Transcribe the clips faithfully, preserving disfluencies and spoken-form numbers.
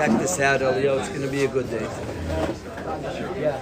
Check this out, Elio. It's going to be a good day. Yeah.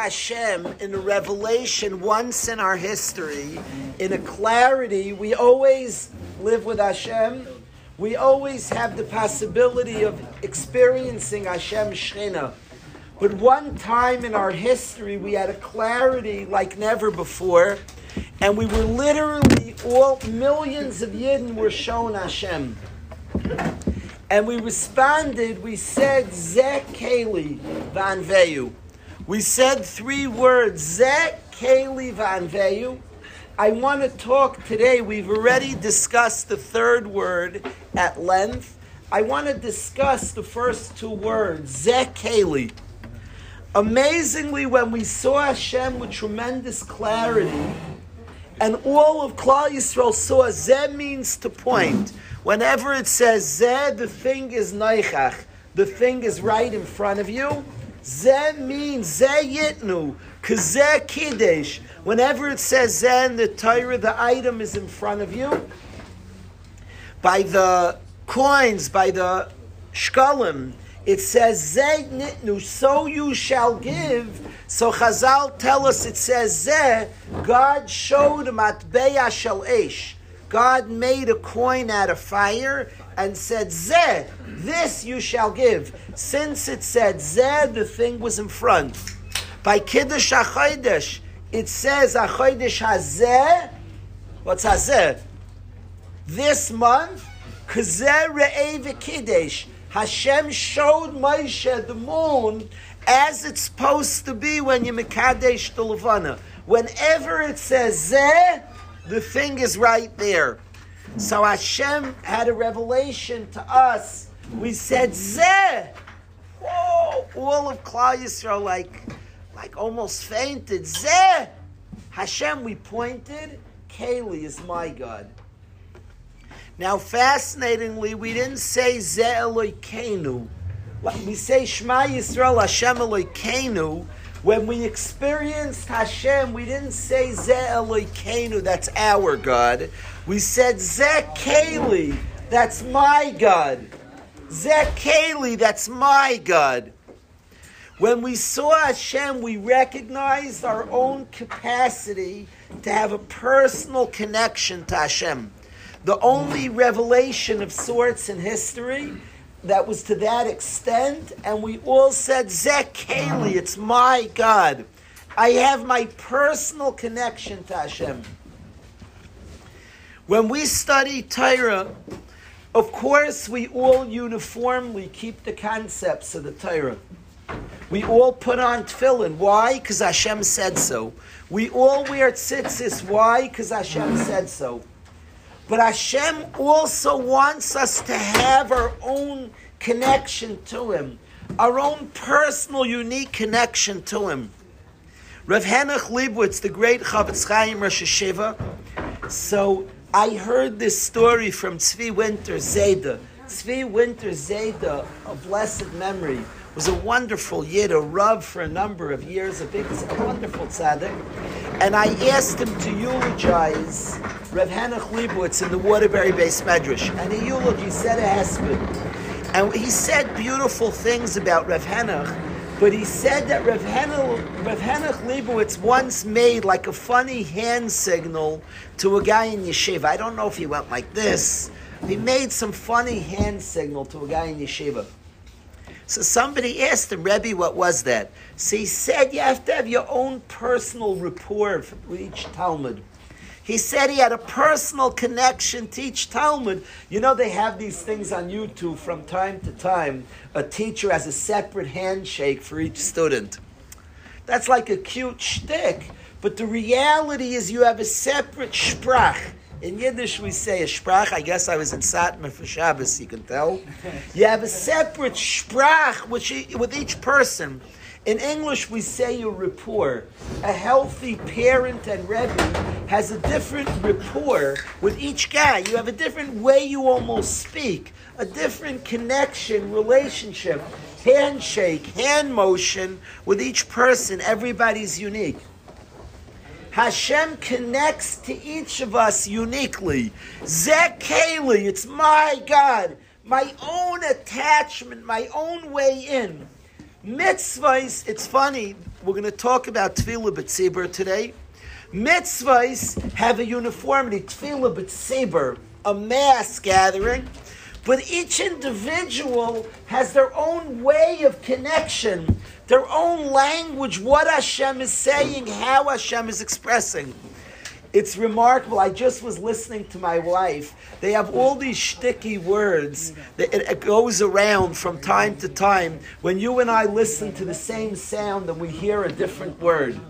Hashem in a revelation once in our history, in a clarity. We always live with Hashem. We always have the possibility of experiencing Hashem Shechina. But one time in our history, we had a clarity like never before, and we were literally all millions of Yidden were shown Hashem. And we responded, we said, Zeh Keli Vanveyu. We said three words, Zeh Keli Vanveyu. I want to talk today, we've already discussed the third word at length. I want to discuss the first two words, Zeh Keli. Amazingly, when we saw Hashem with tremendous clarity, and all of Klal Yisrael saw, Zeh means to point. Whenever it says Zeh, the thing is neichach, the thing is right in front of you. Zeh means Zeh Yitnu, K'zeh Kiddush. Whenever it says Zeh in the Torah, the item is in front of you. By the coins, by the Shkalim, it says Zeh Nitnu, so you shall give. So Chazal tell us it says Zeh, God showed Matbeya Shel Eish. God made a coin out of fire and said, Zeh, this you shall give. Since it said Zeh, the thing was in front. By Kiddush HaChodesh, it says HaChodesh HaZeh. What's HaZeh? This month, K'zeh Re'eh V'Kiddush. Hashem showed Moshe the moon as it's supposed to be when you Mekadesh HaLevana. Whenever it says Zeh, the thing is right there. So Hashem had a revelation to us. We said, Zeh! Whoa! All of Klal Yisrael like, like almost fainted. Zeh! Hashem, we pointed. Keli is my God. Now, fascinatingly, we didn't say Zeh Elokeinu. We say Shema Yisrael, Hashem Elokeinu. When we experienced Hashem, we didn't say Ze Elokeinu, that's our God. We said Ze Keli, that's my God. Ze Keli, that's my God. When we saw Hashem, we recognized our own capacity to have a personal connection to Hashem. The only revelation of sorts in history that was to that extent, and we all said, Zek Kaylee, it's my God. I have my personal connection to Hashem. When we study Torah, of course we all uniformly keep the concepts of the Torah. We all put on tefillin. Why? Because Hashem said so. We all wear tzitzis. Why? Because Hashem said so. But Hashem also wants us to have our own connection to Him, our own personal, unique connection to Him. Rav Henoch Leibowitz, the great Chofetz Chaim Rosh Hashiva. So I heard this story from Tzvi Winter Zayda. Tzvi Winter Zayda, a blessed memory, was a wonderful yid, a Rav for a number of years, a big, a wonderful tzaddik. And I asked him to eulogize Rav Henoch Leibowitz in the Waterbury Beis Midrash. And the eulogy said a hesped. And he said beautiful things about Rav Henoch, but he said that Rav Henoch, Rav Henoch Leibowitz once made like a funny hand signal to a guy in yeshiva. I don't know if he went like this. He made some funny hand signal to a guy in yeshiva. So somebody asked him, Rebbe, what was that? So he said, you have to have your own personal rapport with each Talmud. He said he had a personal connection to each Talmud. You know, they have these things on YouTube from time to time. A teacher has a separate handshake for each student. That's like a cute shtick. But the reality is you have a separate shprach. In Yiddish we say a shprach. I guess I was in Satmar for Shabbos, you can tell. You have a separate shprach which, with each person. In English we say a rapport. A healthy parent and Rebbe has a different rapport with each guy. You have a different way you almost speak. A different connection, relationship, handshake, hand motion with each person. Everybody's unique. Hashem connects to each of us uniquely. Zek Kaylee, it's my God, my own attachment, my own way in. Mitzvahs, it's funny, we're going to talk about tefillah b'tzibur today. Mitzvahs have a uniformity, tefillah b'tzibur, a mass gathering. But each individual has their own way of connection, their own language, what Hashem is saying, how Hashem is expressing. It's remarkable. I just was listening to my wife. They have all these shticky words that it goes around from time to time. When you and I listen to the same sound and we hear a different word.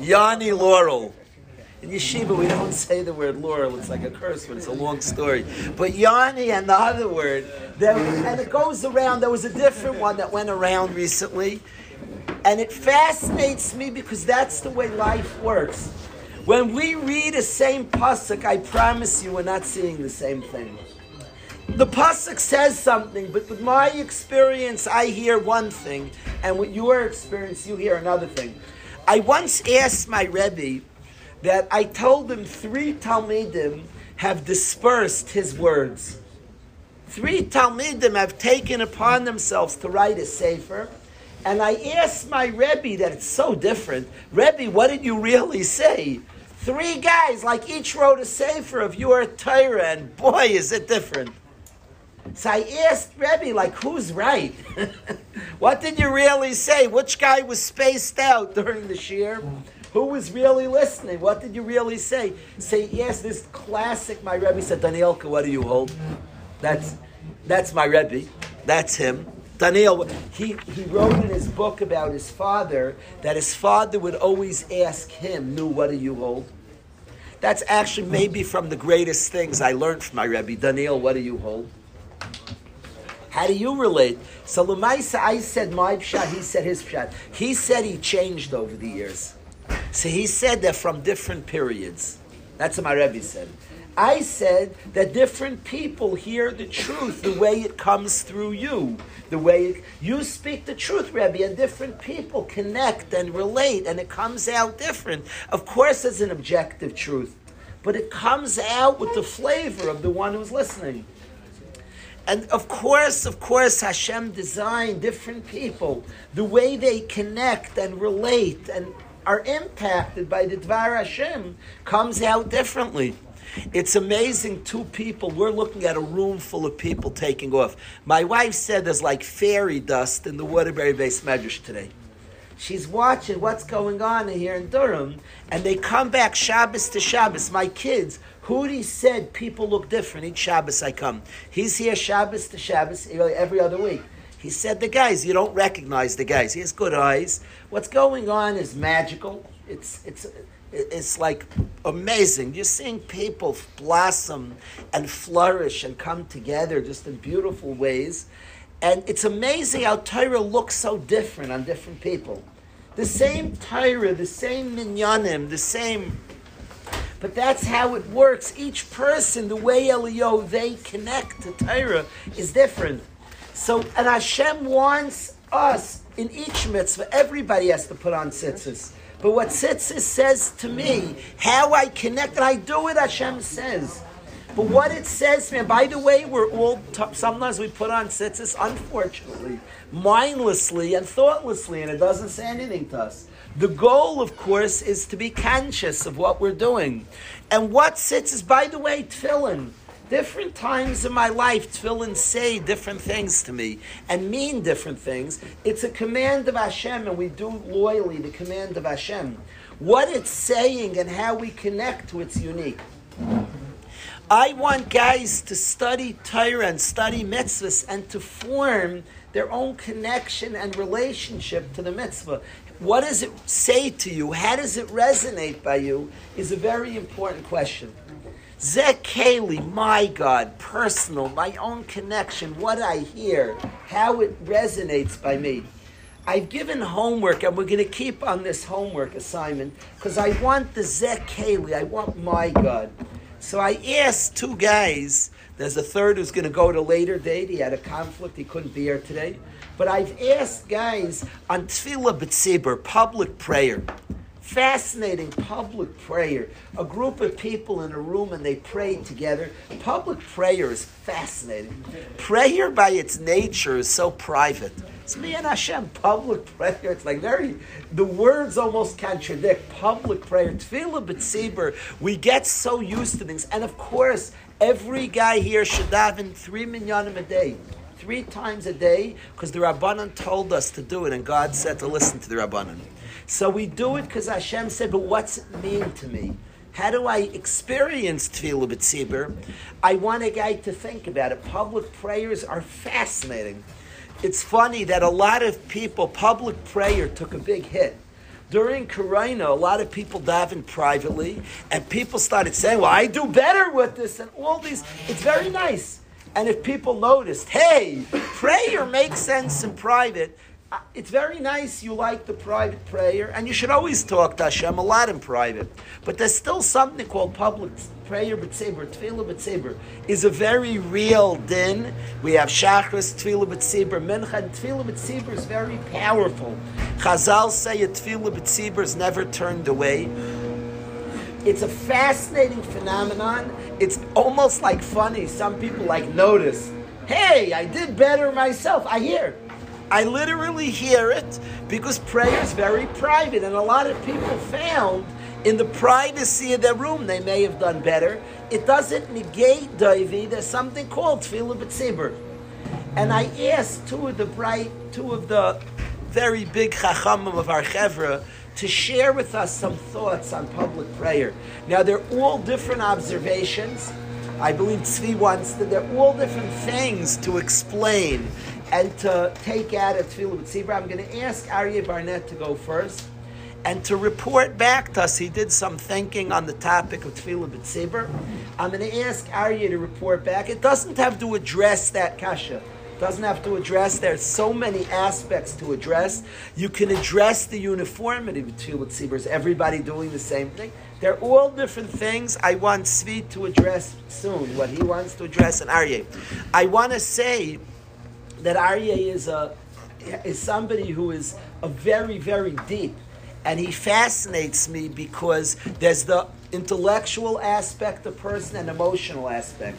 Yanni Laurel. In yeshiva, we don't say the word laurel. It's like a curse word. It's a long story. But Yanni and the other word, there, and it goes around. There was a different one that went around recently. And it fascinates me because that's the way life works. When we read the same Pasuk, I promise you we're not seeing the same thing. The Pasuk says something, but with my experience, I hear one thing. And with your experience, you hear another thing. I once asked my Rebbe, that I told him three Talmidim have dispersed his words. Three Talmidim have taken upon themselves to write a sefer. And I asked my Rebbe that it's so different. Rebbe, what did you really say? Three guys, like each wrote a sefer of your Torah, and boy, is it different. So I asked Rebbe, like, who's right? What did you really say? Which guy was spaced out during the shiur? Who was really listening? What did you really say? Say, yes, this classic, my Rebbe said, Danielka, what do you hold? That's that's my Rebbe. That's him. Daniel, he, he wrote in his book about his father that his father would always ask him, Nu, what do you hold? That's actually maybe from the greatest things I learned from my Rebbe. Daniel, what do you hold? How do you relate? So Lamaisa, I said my pshat, he said his pshat. He said he changed over the years. So he said that from different periods. That's what my Rebbe said. I said that different people hear the truth the way it comes through you. The way it, you speak the truth, Rebbe, and different people connect and relate, and it comes out different. Of course it's an objective truth, but it comes out with the flavor of the one who's listening. And of course, of course, Hashem designed different people. The way they connect and relate and are impacted by the Dvar Hashem comes out differently. It's amazing, two people, we're looking at a room full of people taking off. My wife said there's like fairy dust in the Waterbury Beis Midrash today. She's watching what's going on here in Durham, and they come back Shabbos to Shabbos. My kids, Hudi said people look different each Shabbos I come. He's here Shabbos to Shabbos every other week. He said the guys, you don't recognize the guys. He has good eyes. What's going on is magical. It's it's. It's like amazing. You're seeing people blossom and flourish and come together just in beautiful ways. And it's amazing how Torah looks so different on different people. The same Torah, the same Minyanim, the same... But that's how it works. Each person, the way Elio, they connect to Torah is different. So, and Hashem wants us, in each mitzvah, everybody has to put on tzitzis. But what tzitzis says to me, how I connect, and I do it, Hashem says. But what it says to me, and by the way, we're all, t- sometimes we put on tzitzis, unfortunately, mindlessly and thoughtlessly, and it doesn't say anything to us. The goal, of course, is to be conscious of what we're doing. And what tzitzis, by the way, tefillin. Different times in my life, tefillin say different things to me and mean different things. It's a command of Hashem, and we do loyally the command of Hashem. What it's saying and how we connect to it's unique. I want guys to study Torah and study mitzvahs and to form their own connection and relationship to the mitzvah. What does it say to you? How does it resonate by you is a very important question. Zek Haley, my God, personal, my own connection, what I hear, how it resonates by me. I've given homework, and we're going to keep on this homework assignment, because I want the Zek Haley, I want my God. So I asked two guys, there's a third who's going to go to a later date, he had a conflict, he couldn't be here today, but I've asked guys on tefillah b'tzibur, public prayer. Fascinating public prayer. A group of people in a room and they pray together. Public prayer is fascinating. Prayer by its nature is so private. It's me and Hashem. Public prayer. It's like very, the words almost contradict. Public prayer. Tefillah b'tzibur. We get so used to things. And of course, every guy here should daven three minyanim a day. Three times a day. Because the Rabbanan told us to do it. And God said to listen to the Rabbanan. So we do it because Hashem said, but what's it mean to me? How do I experience tefillah b'tzibur? I want a guy to think about it. Public prayers are fascinating. It's funny that a lot of people, public prayer took a big hit. During Corona, a lot of people davened privately, and people started saying, well, I do better with this and all these. It's very nice. And if people noticed, hey, prayer makes sense in private, it's very nice you like the private prayer, and you should always talk to Hashem a lot in private. But there's still something called public prayer b'tzibur. Tefillah b'tzibur is a very real din. We have shachris, tefillah b'tzibur, mincha, and tefillah b'tzibur is very powerful. Chazal say a tefillah b'tzibur is never turned away. It's a fascinating phenomenon. It's almost like funny. Some people like notice, hey, I did better myself. I hear I literally hear it because prayer is very private, and a lot of people found in the privacy of their room they may have done better. It doesn't negate Davi. There's something called tefillah b'tzibur, and I asked two of the bright, two of the very big chachamim of our chevra to share with us some thoughts on public prayer. Now they're all different observations. I believe Tzvi wants that they're all different things to explain and to take out a tefillah b'tzibur. I'm going to ask Aryeh Barnett to go first and to report back to us. He did some thinking on the topic of tefillah b'tzibur. I'm going to ask Aryeh to report back. It doesn't have to address that kasha. Doesn't have to address, there's so many aspects to address. You can address the uniformity between tzibers, everybody doing the same thing. They're all different things. I want Svi to address soon what he wants to address in Aryeh. I want to say that Aryeh is a is somebody who is a very, very deep, and he fascinates me because there's the intellectual aspect of person and emotional aspect.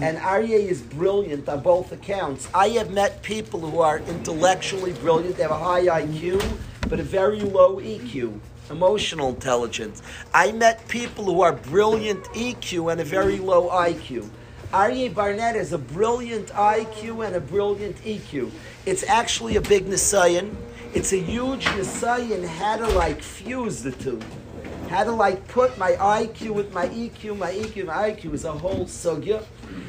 And Aryeh is brilliant on both accounts. I have met people who are intellectually brilliant. They have a high I Q, but a very low E Q, emotional intelligence. I met people who are brilliant E Q and a very low I Q. Aryeh Barnett is a brilliant I Q and a brilliant E Q. It's actually a big nisayon. It's a huge nisayon how to like fuse the two. How to like put my I Q with my E Q, my E Q, my I Q is a whole sugya.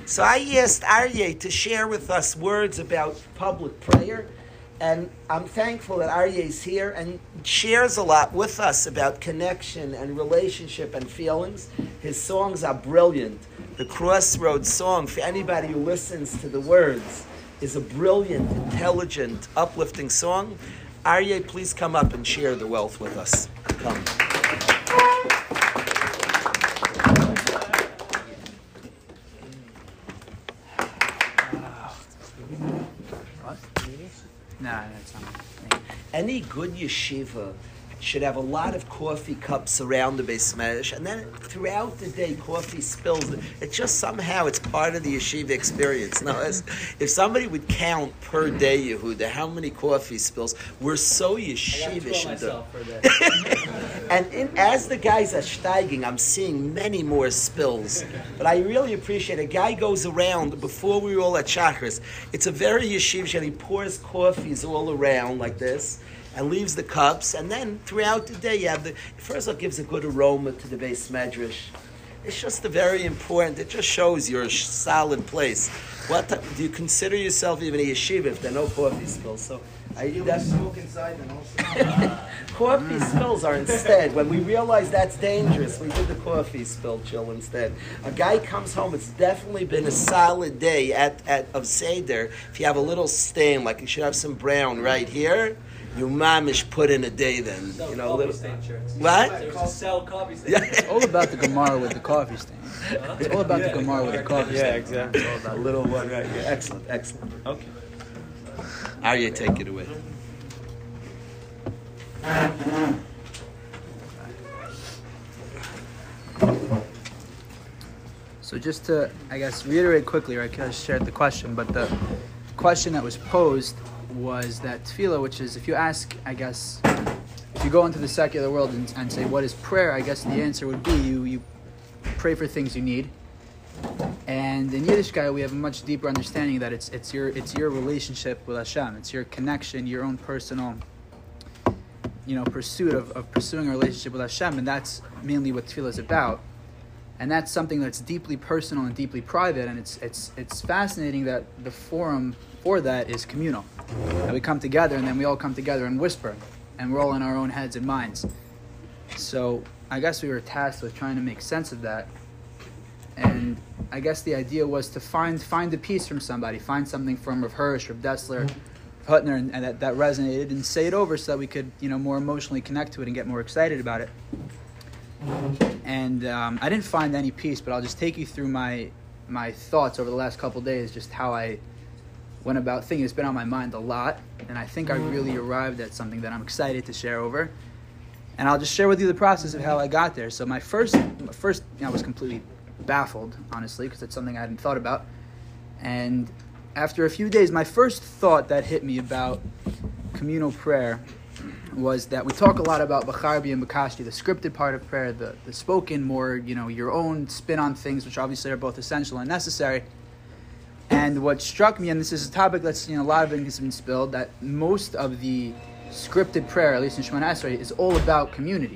So I asked Aryeh to share with us words about public prayer, and I'm thankful that Aryeh is here and shares a lot with us about connection and relationship and feelings. His songs are brilliant. The Crossroads song, for anybody who listens to the words, is a brilliant, intelligent, uplifting song. Aryeh, please come up and share the wealth with us. Come. No, that's not me. Any good yeshiva should have a lot of coffee cups around the Beis Midrash, and then throughout the day, coffee spills. It's just somehow it's part of the yeshiva experience. No, if somebody would count per day, Yehuda, how many coffee spills, we're so yeshivish. And in, as the guys are steiging, I'm seeing many more spills. But I really appreciate it. A guy goes around, before we were all at chakras, it's a very yeshivish, and he pours coffees all around like this, and leaves the cups, and then throughout the day you have the, first of all, it gives a good aroma to the Beis Midrash. It's just a very important, it just shows you're a solid place. What the, do you consider yourself even a yeshiva if there are no coffee spills? So I do that. Smoke inside and also. Coffee spills are instead, when we realize that's dangerous, we do the coffee spill chill instead. A guy comes home, it's definitely been a solid day at, at of Seder. If you have a little stain, like you should have some brown right here, you mamish put in a day then. Sell you know, little stain shirts. What? Sell, sell coffee stain. Yeah. It's all about the Gemara with the coffee stain. Huh? It's all about yeah, the Gemara yeah, with the coffee yeah, stain. Yeah, exactly. It's all about a little one right here. Excellent, excellent. Okay. Aryeh, take it away. So just to, I guess, reiterate quickly, right? Because I shared the question, but the question that was posed was that tefillah, which is, if you ask, I guess, if you go into the secular world and, and say, what is prayer? I guess the answer would be you, you pray for things you need. And in Yiddishkeit, we have a much deeper understanding that it's it's your it's your relationship with Hashem. It's your connection, your own personal, you know, pursuit of, of pursuing a relationship with Hashem. And that's mainly what tefillah is about. And that's something that's deeply personal and deeply private. And it's it's it's fascinating that the forum for that is communal. And we come together, and then we all come together and whisper, and we're all in our own heads and minds. So I guess we were tasked with trying to make sense of that. And I guess the idea was to find find a piece from somebody, find something from Rav Hirsch, Rav Dessler, Rav Huttner, and, and that, that resonated, and say it over so that we could, you know, more emotionally connect to it and get more excited about it. And um, I didn't find any piece, but I'll just take you through my my thoughts over the last couple of days, just how I went about thinking. It's been on my mind a lot, and I think I really arrived at something that I'm excited to share over. And I'll just share with you the process of how I got there. So my first, my first, you know, I was completely baffled, honestly, because it's something I hadn't thought about. And after a few days, my first thought that hit me about communal prayer was that we talk a lot about B'charbi and B'kashti, the scripted part of prayer, the, the spoken, more, you know, your own spin on things, which obviously are both essential and necessary. And what struck me, and this is a topic that's, you know, a lot of it has been spilled, that most of the scripted prayer, at least in Shemona Esrei, is all about community.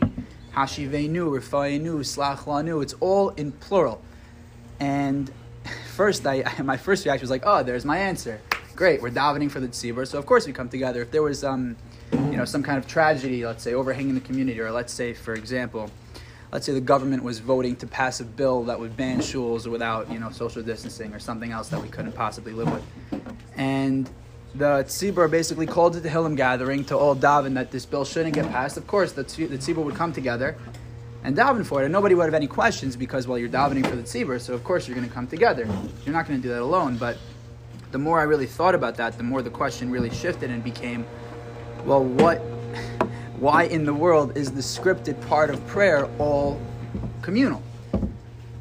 Hashivenu, Rifayenu, Slach Lanu, it's all in plural. And first, I, I my first reaction was like, oh, there's my answer. Great, we're davening for the tzibur, so of course we come together. If there was um, you know, some kind of tragedy, let's say, overhanging the community, or let's say, for example, let's say the government was voting to pass a bill that would ban shuls without, you know, social distancing or something else that we couldn't possibly live with. and the tzibur basically called it the Hillim gathering to all daven that this bill shouldn't get passed. Of course, the tzibur would come together and daven for it, and nobody would have any questions because, well, you're davening for the tzibur, so of course you're going to come together. You're not going to do that alone. But the more I really thought about that, the more the question really shifted and became, well, what, why in the world is the scripted part of prayer all communal?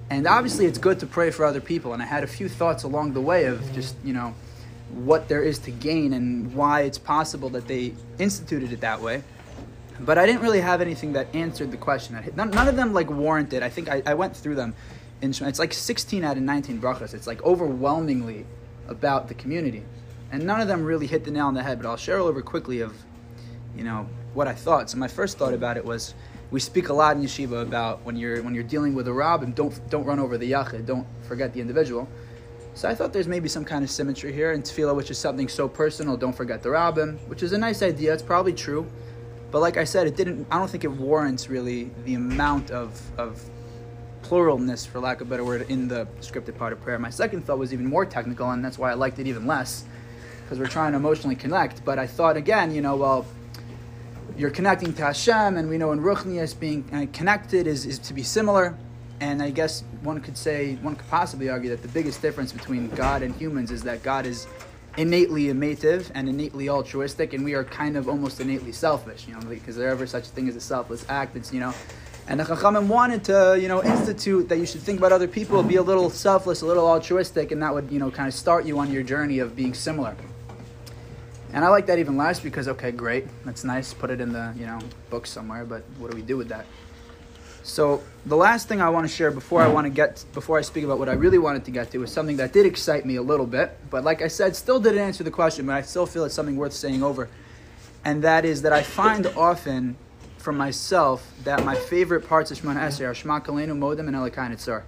And obviously it's good to pray for other people, and I had a few thoughts along the way of just, you know, what there is to gain and why it's possible that they instituted it that way. But I didn't really have anything that answered the question. None, none of them like warranted. I think I, I went through them. In, it's like sixteen out of nineteen brachas. It's like overwhelmingly about the community. And none of them really hit the nail on the head, but I'll share over quickly of, you know, what I thought. So my first thought about it was, we speak a lot in yeshiva about when you're when you're dealing with a Rabim, don't don't run over the Yachid, don't forget the individual. So I thought there's maybe some kind of symmetry here in tefillah, which is something so personal, don't forget the Rabim, which is a nice idea. It's probably true. But like I said, it didn't. I don't think it warrants really the amount of, of pluralness, for lack of a better word, in the scripted part of prayer. My second thought was even more technical, and that's why I liked it even less, because we're trying to emotionally connect. But I thought, again, you know, well, you're connecting to Hashem, and we know in Ruchnias being connected is, is to be similar. And I guess one could say, one could possibly argue that the biggest difference between God and humans is that God is innately amative and innately altruistic, and we are kind of almost innately selfish, you know, because there ever such a thing as a selfless act. It's, you know, and the Chachamim wanted to, you know, institute that you should think about other people, be a little selfless, a little altruistic, and that would, you know, kind of start you on your journey of being similar. And I like that even less because, okay, great, that's nice, put it in the, you know, book somewhere, but what do we do with that? So the last thing I want to share before I want to get before I speak about what I really wanted to get to is something that did excite me a little bit, but like I said, still didn't answer the question, but I still feel it's something worth saying over. And that is that I find often for myself that my favorite parts of Shemona Esrei are Shmackaleno, Modem, and Elokeinu.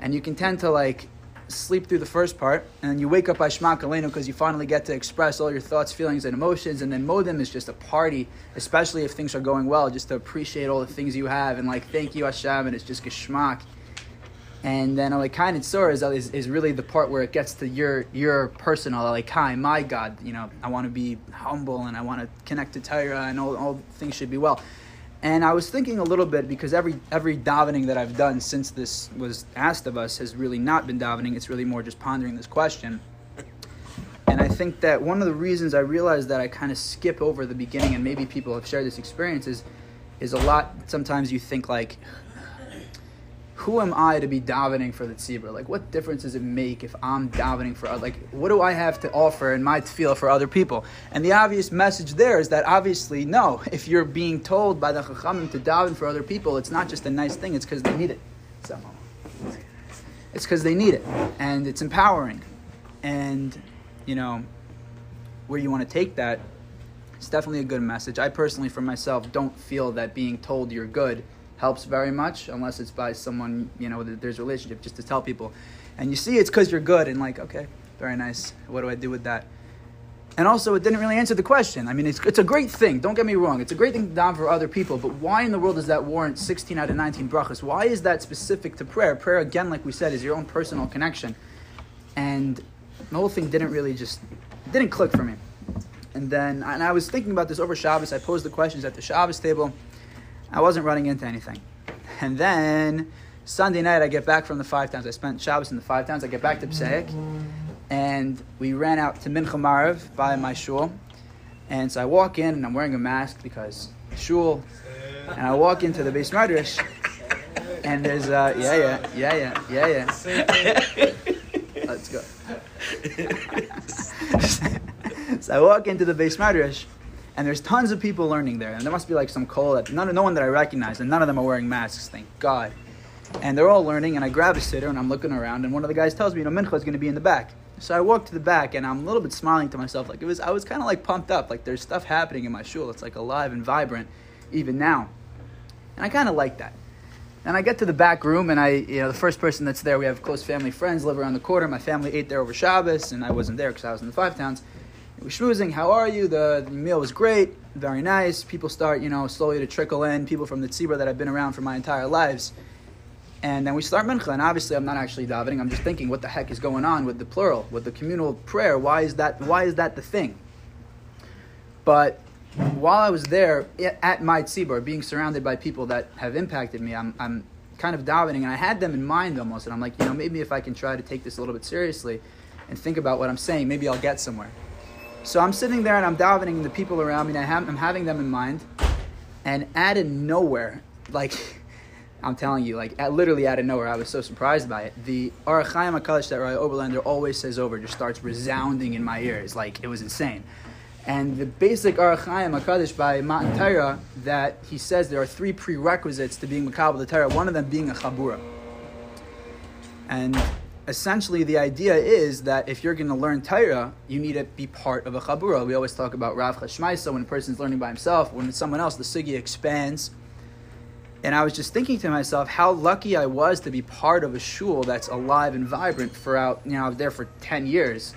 And you can tend to like sleep through the first part, and you wake up by Shmackaleno because you finally get to express all your thoughts, feelings, and emotions. And then Modem is just a party, especially if things are going well, just to appreciate all the things you have and like thank you Hashem, and it's just geschmack. And then Elokeinu is, is is really the part where it gets to your your personal Elokeinu, my God, you know, I want to be humble and I want to connect to Torah and all all things should be well. And I was thinking a little bit because every every davening that I've done since this was asked of us has really not been davening. It's really more just pondering this question. And I think that one of the reasons I realized that I kind of skip over the beginning, and maybe people have shared this experience, is, is a lot. Sometimes you think like, who am I to be davening for the tzibur? Like, what difference does it make if I'm davening for other? Like, what do I have to offer in my tefillah for other people? And the obvious message there is that obviously, no, if you're being told by the Chachamim to daven for other people, it's not just a nice thing, it's because they need it. It's because they need it. And it's empowering. And, you know, where you want to take that, it's definitely a good message. I personally, for myself, don't feel that being told you're good helps very much, unless it's by someone, you know, there's a relationship, just to tell people. And you see it's because you're good, and like, okay, very nice, what do I do with that? And also, it didn't really answer the question. I mean, it's it's a great thing, don't get me wrong. It's a great thing to daven for other people, but why in the world does that warrant sixteen out of nineteen brachas? Why is that specific to prayer? Prayer, again, like we said, is your own personal connection. And the whole thing didn't really just, didn't click for me. And then, and I was thinking about this over Shabbos. I posed the questions at the Shabbos table. I wasn't running into anything. And then Sunday night, I get back from the five towns. I spent Shabbos in the five towns. I get back to Pesach, and we ran out to Mincha Maariv by my shul. And so I walk in, and I'm wearing a mask because shul. And I walk into the Beis Midrash, and there's uh, yeah, yeah, yeah, yeah, yeah, yeah. Let's go. So I walk into the Beis Midrash, and there's tons of people learning there. And there must be like some call that none, no one that I recognize. And none of them are wearing masks, thank God. And they're all learning. And I grab a sitter and I'm looking around. And one of the guys tells me, you know, Mincha is going to be in the back. So I walk to the back and I'm a little bit smiling to myself. Like it was, I was kind of like pumped up. Like there's stuff happening in my shul. It's like alive and vibrant even now. And I kind of like that. And I get to the back room and I, you know, the first person that's there, we have close family friends, live around the corner. My family ate there over Shabbos and I wasn't there because I was in the Five Towns. We're schmoozing, how are you? The, the meal was great, very nice. People start, you know, slowly to trickle in, people from the tzibur that I've been around for my entire lives. And then we start Mincha, and obviously I'm not actually davening, I'm just thinking, what the heck is going on with the plural, with the communal prayer? Why is that, why is that the thing? But while I was there at my tzibur, being surrounded by people that have impacted me, I'm, I'm kind of davening, and I had them in mind almost, and I'm like, you know, maybe if I can try to take this a little bit seriously and think about what I'm saying, maybe I'll get somewhere. So I'm sitting there and I'm davening, and the people around me, and I have, I'm having them in mind, and out of nowhere, like... I'm telling you, like, at, literally out of nowhere, I was so surprised by it. The Arachayim HaKadosh that Rabbi Oberlander always says over just starts resounding in my ears. Like, it was insane. And the basic Arachayim HaKadosh by Matan Torah that he says there are three prerequisites to being Makabel the Torah, one of them being a Chabura. And essentially the idea is that if you're going to learn Torah, you need to be part of a Chabura. We always talk about Rav Chashmaisa when a person's learning by himself. When it's someone else, the sugya expands. And I was just thinking to myself how lucky I was to be part of a shul that's alive and vibrant throughout, you know, I was there for ten years.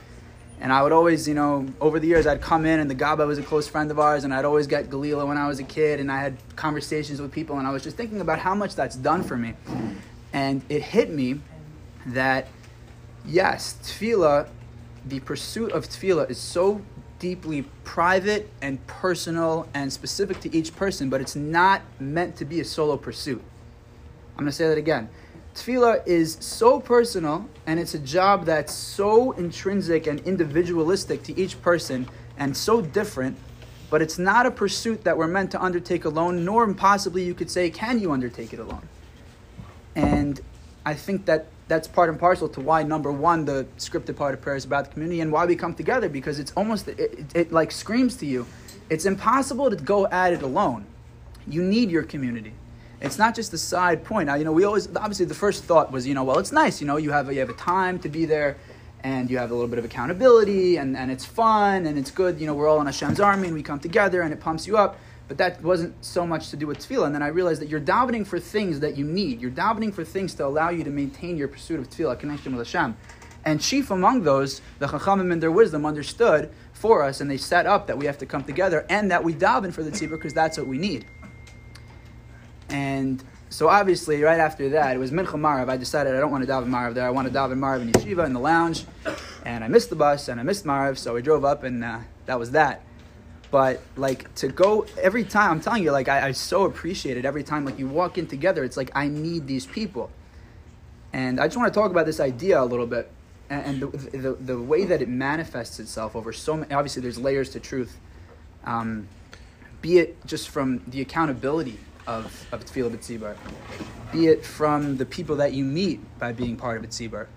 And I would always, you know, over the years I'd come in and the Gabbai was a close friend of ours and I'd always get Galila when I was a kid and I had conversations with people and I was just thinking about how much that's done for me. And it hit me that, yes, tefillah, the pursuit of tefillah is so deeply private and personal and specific to each person, but it's not meant to be a solo pursuit. I'm going to say that again. Tefillah is so personal, and it's a job that's so intrinsic and individualistic to each person and so different, but it's not a pursuit that we're meant to undertake alone, nor possibly you could say, can you undertake it alone? And I think that that's part and parcel to why, number one, the scripted part of prayer is about the community and why we come together, because it's almost, it, it, it like screams to you, it's impossible to go at it alone. You need your community. It's not just a side point. Now, you know, we always, obviously the first thought was, you know, well, it's nice, you know, you have a, you have a time to be there and you have a little bit of accountability and, and it's fun and it's good, you know, we're all in Hashem's army and we come together and it pumps you up. But that wasn't so much to do with tefillah. And then I realized that you're davening for things that you need. You're davening for things to allow you to maintain your pursuit of tefillah, connection with Hashem. And chief among those, the Chachamim in their wisdom understood for us, and they set up that we have to come together and that we daven for the tzibur because that's what we need. And so obviously right after that, it was Mincha Maariv. I decided I don't want to daven Maariv there. I want to daven Maariv in Yeshiva, in the lounge. And I missed the bus and I missed Maariv, so I drove up and uh, that was that. But like to go every time, I'm telling you, like I, I so appreciate it every time. Like you walk in together, it's like I need these people, and I just want to talk about this idea a little bit, and, and the, the the way that it manifests itself over so many. Obviously, there's layers to truth, um, be it just from the accountability of of tefillah b'tzibur, be it from the people that you meet by being part of b'tzibur,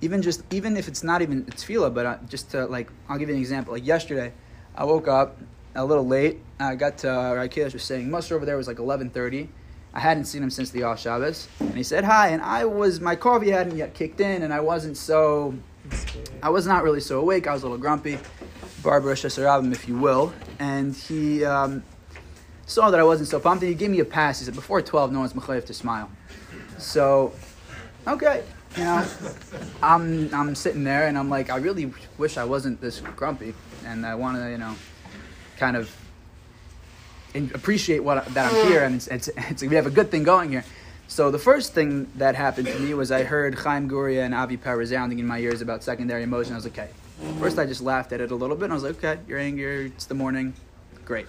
even just even if it's not even tefillah, but uh, just to like I'll give you an example. Like yesterday, I woke up a little late. I got to, our Kiddush was saying, muster over there was like eleven thirty. I hadn't seen him since the Al Shabbos. And he said hi, and I was, my coffee hadn't yet kicked in, and I wasn't so, I was not really so awake. I was a little grumpy, Barbara Shesarabim, if you will. And he um, saw that I wasn't so pumped, and he gave me a pass. He said, before twelve, no one's mechayev to smile. So, okay. You know, I'm I'm sitting there, and I'm like, I really wish I wasn't this grumpy, and I want to, you know, kind of appreciate what that I'm here, and it's, it's, it's we have a good thing going here. So the first thing that happened to me was I heard Chaim Guria and Avi Per resounding in my ears about secondary emotion. I was like, okay. First I just laughed at it a little bit, and I was like, okay, you're angry, it's the morning, great.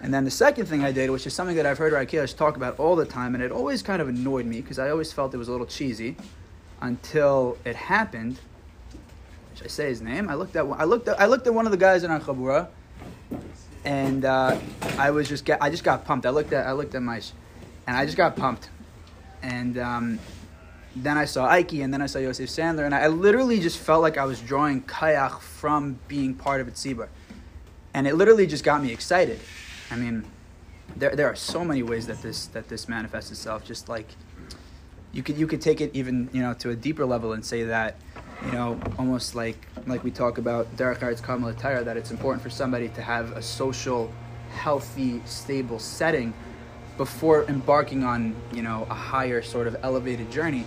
And then the second thing I did, which is something that I've heard Rakesh talk about all the time, and it always kind of annoyed me because I always felt it was a little cheesy, until it happened. Should I say his name? I looked at one, I looked at, I looked at one of the guys in our Chabura, and uh, I was just get, I just got pumped. I looked at I looked at Maish, and I just got pumped, and um, then I saw Ike, and then I saw Yosef Sandler, and I, I literally just felt like I was drawing kayach from being part of Tzibur, and it literally just got me excited. I mean, there there are so many ways that this that this manifests itself. Just like you could you could take it even, you know, to a deeper level and say that, you know, almost like like we talk about Derech Haaretz Kamal HaTorah, that it's important for somebody to have a social, healthy, stable setting before embarking on, you know, a higher sort of elevated journey.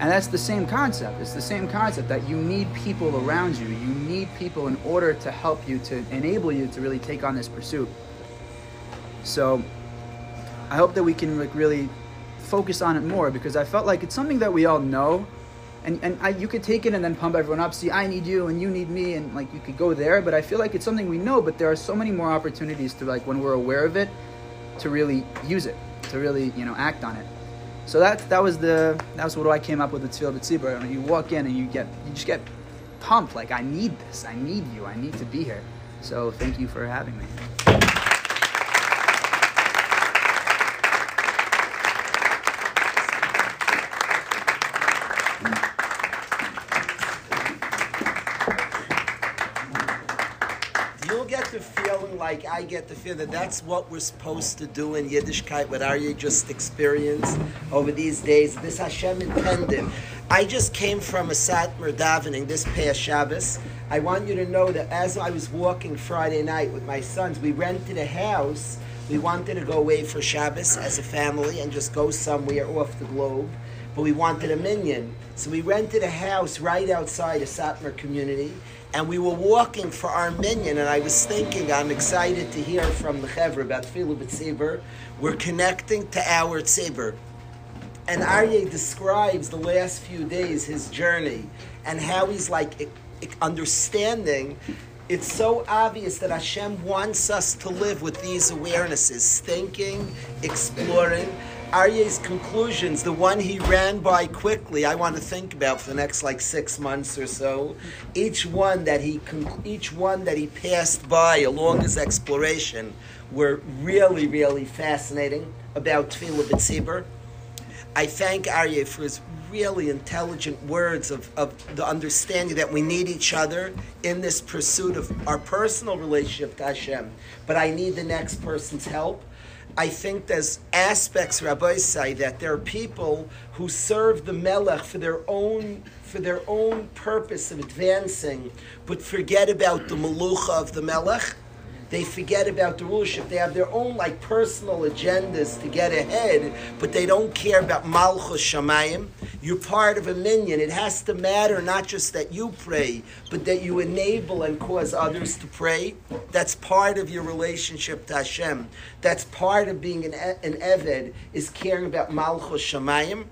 And that's the same concept. It's the same concept that you need people around you. You need people in order to help you, to enable you to really take on this pursuit. So I hope that we can really focus on it more, because I felt like it's something that we all know, and and I, you could take it and then pump everyone up. See, I need you and you need me, and like you could go there. But I feel like it's something we know, but there are so many more opportunities to, like, when we're aware of it, to really use it, to really, you know, act on it. So that that was the that was what I came up with, the tefillah b'tzibur. I mean, you walk in and you get you just get pumped. Like, I need this. I need you. I need to be here. So thank you for having me. Like, I get the feeling that that's what we're supposed to do in Yiddishkeit, what Aryeh just experienced over these days. This Hashem intended. I just came from a Satmar davening this past Shabbos. I want you to know that as I was walking Friday night with my sons, we rented a house. We wanted to go away for Shabbos as a family and just go somewhere off the globe. But we wanted a minyan. So we rented a house right outside a Satmar community. And we were walking for our minyan, and I was thinking, I'm excited to hear from the Chevra about tefillah b'tzibur. We're connecting to our tzibur. And Aryeh describes the last few days, his journey, and how he's like understanding. It's so obvious that Hashem wants us to live with these awarenesses, thinking, exploring. Aryeh's conclusions, the one he ran by quickly, I want to think about for the next like six months or so. Each one that he each one that he passed by along his exploration were really, really fascinating about tefillah b'tzibur. I thank Aryeh for his really intelligent words of, of the understanding that we need each other in this pursuit of our personal relationship to Hashem. But I need the next person's help. I think there's aspects, Rabbi say, that there are people who serve the Melech for their own for their own purpose of advancing, but forget about the Malucha of the Melech. They forget about the rulership. They have their own like personal agendas to get ahead, but they don't care about Malchus Shamayim. You're part of a minyan. It has to matter not just that you pray, but that you enable and cause others to pray. That's part of your relationship to Hashem. That's part of being an, an Eved, is caring about Malchus Shamayim.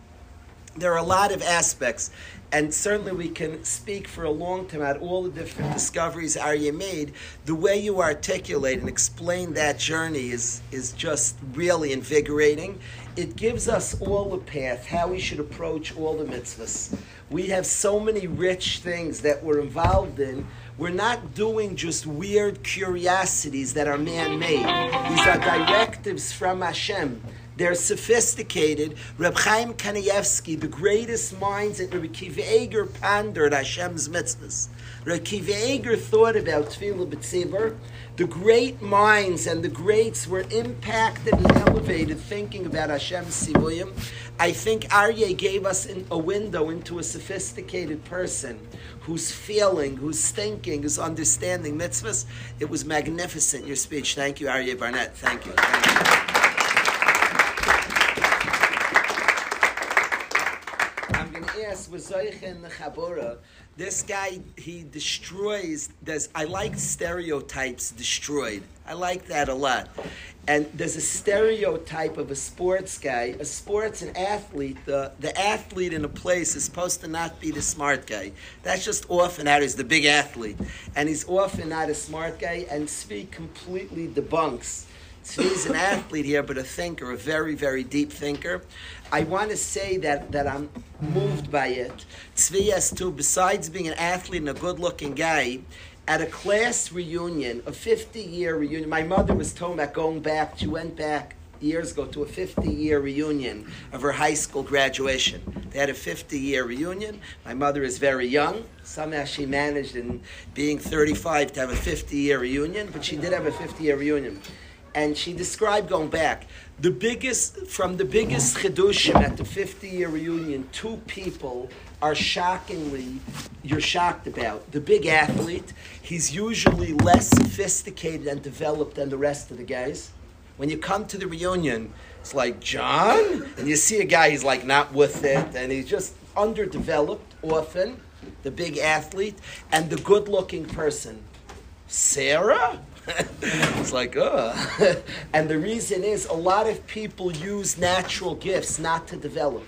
There are a lot of aspects, and certainly we can speak for a long time about all the different discoveries Aryeh made. The way you articulate and explain that journey is, is just really invigorating. It gives us all a path, how we should approach all the mitzvahs. We have so many rich things that we're involved in. We're not doing just weird curiosities that are man-made. These are directives from Hashem. They're sophisticated. Reb Chaim Kanievsky, the greatest minds at Reb Kiva Eger, pondered Hashem's mitzvahs. Reb Kiva Eger thought about tefillah b'tzibur. The great minds and the greats were impacted and elevated thinking about Hashem's sivuyim. I think Aryeh gave us in a window into a sophisticated person who's feeling, who's thinking, who's understanding mitzvahs. It was magnificent, your speech. Thank you, Aryeh Barnett. Thank you. Thank you. Was Zoich in the Chabura. This guy, he destroys. There's, I like stereotypes destroyed. I like that a lot. And there's a stereotype of a sports guy, a sports and athlete. The, the athlete in a place is supposed to not be the smart guy. That's just often out as the big athlete. And he's often not a smart guy, and Tzvi completely debunks. He's an athlete here, but a thinker, a very, very deep thinker. I want to say that that I'm moved by it. Tzvi has too, besides being an athlete and a good-looking guy, at a class reunion, a fifty-year reunion, my mother was talking about going back, she went back years ago to a fifty-year reunion of her high school graduation. They had a fifty-year reunion. My mother is very young. Somehow she managed, in being thirty-five, to have a fifty-year reunion, but she did have a fifty-year reunion. And she described going back, the biggest, from the biggest chidushim at the fifty-year reunion, two people are shockingly, you're shocked about. The big athlete, he's usually less sophisticated and developed than the rest of the guys. When you come to the reunion, it's like, John? And you see a guy, he's like not with it, and he's just underdeveloped often, the big athlete, and the good-looking person. Sarah? It's like, uh. And the reason is a lot of people use natural gifts not to develop.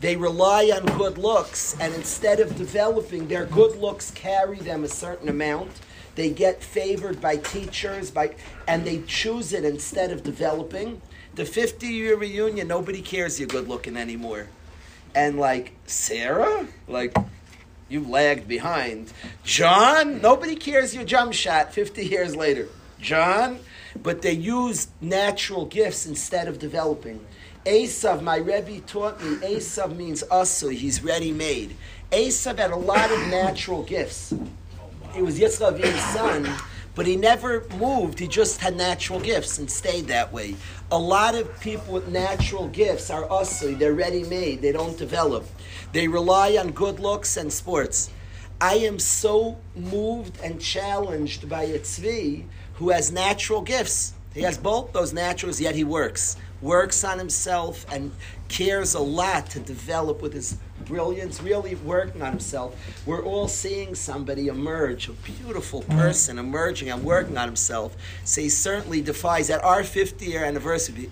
They rely on good looks, and instead of developing, their good looks carry them a certain amount. They get favored by teachers, by, and they choose it instead of developing. The fifty-year reunion, nobody cares you're good-looking anymore. And like, Sarah? Like, you lagged behind. John? Nobody cares your jump shot fifty years later. John? But they use natural gifts instead of developing. Esav, my Rebbe taught me, Esav means asui, he's ready-made. Esav had a lot of natural gifts. He was Yitzchak Avinu's son, but he never moved. He just had natural gifts and stayed that way. A lot of people with natural gifts are asui, they're ready-made, they don't develop. They rely on good looks and sports. I am so moved and challenged by a tzvi who has natural gifts. He has both those naturals, yet he works. Works on himself and cares a lot to develop with his brilliance, really working on himself. We're all seeing somebody emerge, a beautiful person emerging and working on himself. So he certainly defies, at our fifty-year anniversary,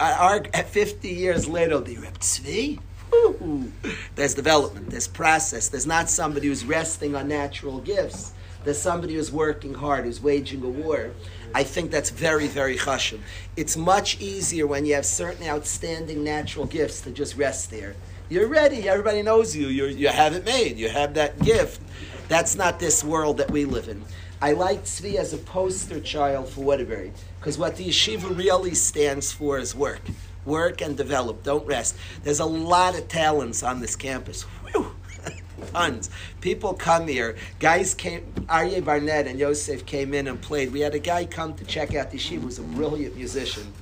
at, our, at fifty years later, the Reb Tzvi, woo-hoo. There's development, there's process. There's not somebody who's resting on natural gifts. There's somebody who's working hard, who's waging a war. I think that's very, very chashuv. It's much easier when you have certain outstanding natural gifts to just rest there. You're ready. Everybody knows you. You're, you have it made. You have that gift. That's not this world that we live in. I like Tzvi as a poster child for Waterbury, because what the yeshiva really stands for is work. Work and develop. Don't rest. There's a lot of talents on this campus. Whew. Tons. People come here. Guys came, Aryeh Barnett and Yosef came in and played. We had a guy come to check out the yeshiva, who's a brilliant musician.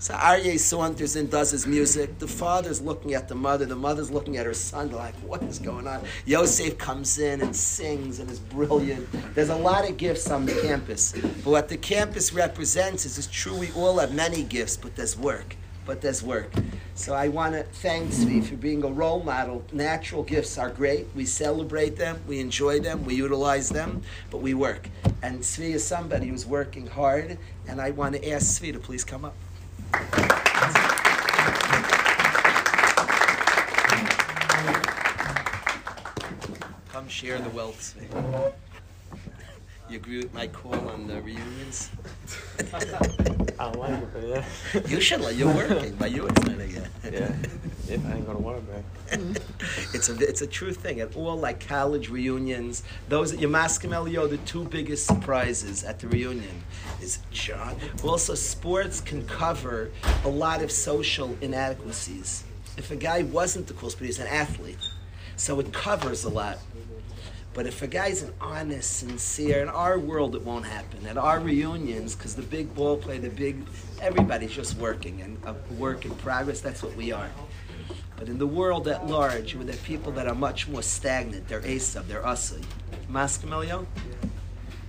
So Aryeh saunters in, does his music. The father's looking at the mother. The mother's looking at her son. They're like, what is going on? Yosef comes in and sings and is brilliant. There's a lot of gifts on the campus. But what the campus represents is, it's true, we all have many gifts, but there's work. But there's work. So I want to thank Tzvi for being a role model. Natural gifts are great. We celebrate them. We enjoy them. We utilize them. But we work. And Tzvi is somebody who's working hard. And I want to ask Tzvi to please come up. Come share the wealth, Tzvi. You agree with my call on the reunions? I like it, but yeah. You should, like, you're working, but you're excited, yeah. Yeah, if I ain't gonna work, man. It's a, it's a true thing. At all, like, college reunions, those at your Maskim Elio, the two biggest surprises at the reunion is John. Also, sports can cover a lot of social inadequacies. If a guy wasn't the coolest, but he's an athlete, so it covers a lot. But if a guy's an honest, sincere, in our world it won't happen. At our reunions, because the big ball play, the big, everybody's just working, and a work in progress, that's what we are. But in the world at large, there are people that are much more stagnant. They're Esav, they're Asli. Mascamelio?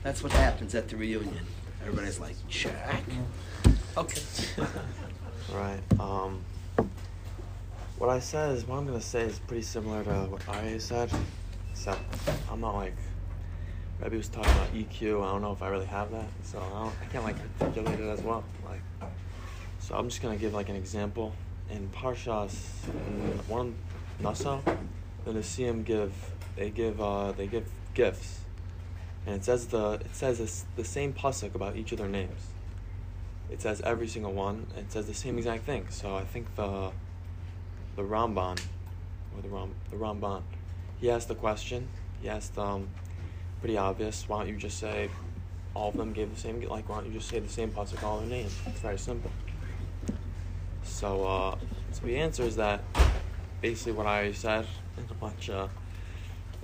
That's what happens at the reunion. Everybody's like, check. Okay. Right. Um, what I said is, what I'm going to say is pretty similar to what Aryeh said. Except I'm not like, Rebbe was talking about E Q. I don't know if I really have that, so I, don't, I can't like articulate it as well. Like, so I'm just gonna give like an example. In Parshas, in one Naso, the Nesim give, they give, uh, they give gifts, and it says the, it says this, the same pasuk about each of their names. It says every single one. It says the same exact thing. So I think the, the Ramban, or the Ram, the Ramban. He asked the question, he asked, um, pretty obvious, why don't you just say, all of them gave the same, like, why don't you just say the same pasuk, all their names? It's very simple. So, uh, so the answer is that, basically what I already said, in a much, uh,